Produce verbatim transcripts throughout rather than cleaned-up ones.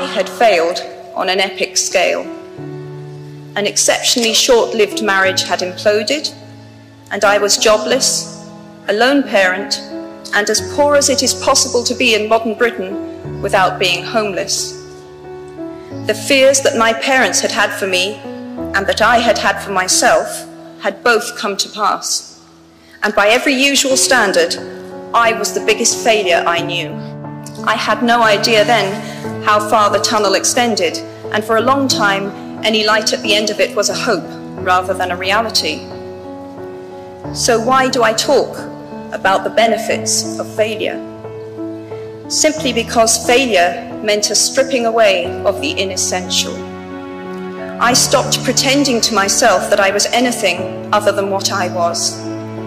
I had failed on an epic scale. An exceptionally short-lived marriage had imploded, and I was jobless, a lone parent, and as poor as it is possible to be in modern Britain without being homeless. The fears that my parents had had for me and that I had had for myself had both come to pass, and by every usual standard, I was the biggest failure I knew. I had no idea then how far the tunnel extended, and for a long time, any light at the end of it was a hope rather than a reality. So why do I talk about the benefits of failure? Simply because failure meant a stripping away of the inessential. I stopped pretending to myself that I was anything other than what I was,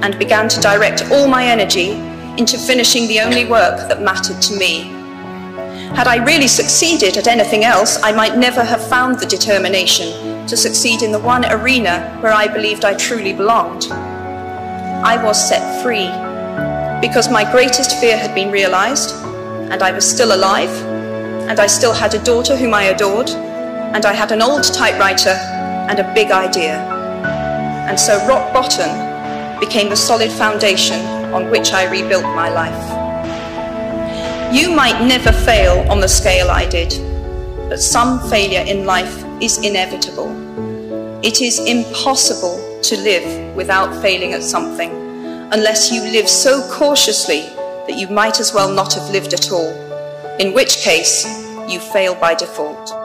and began to direct all my energy into finishing the only work that mattered to me. Had I really succeeded at anything else, I might never have found the determination to succeed in the one arena where I believed I truly belonged. I was set free, because my greatest fear had been realized, and I was still alive, and I still had a daughter whom I adored, and I had an old typewriter and a big idea. And so rock bottom became the solid foundation on which I rebuilt my life. You might never fail on the scale I did, but some failure in life is inevitable. It is impossible to live without failing at something, unless you live so cautiously that you might as well not have lived at all, in which case you fail by default.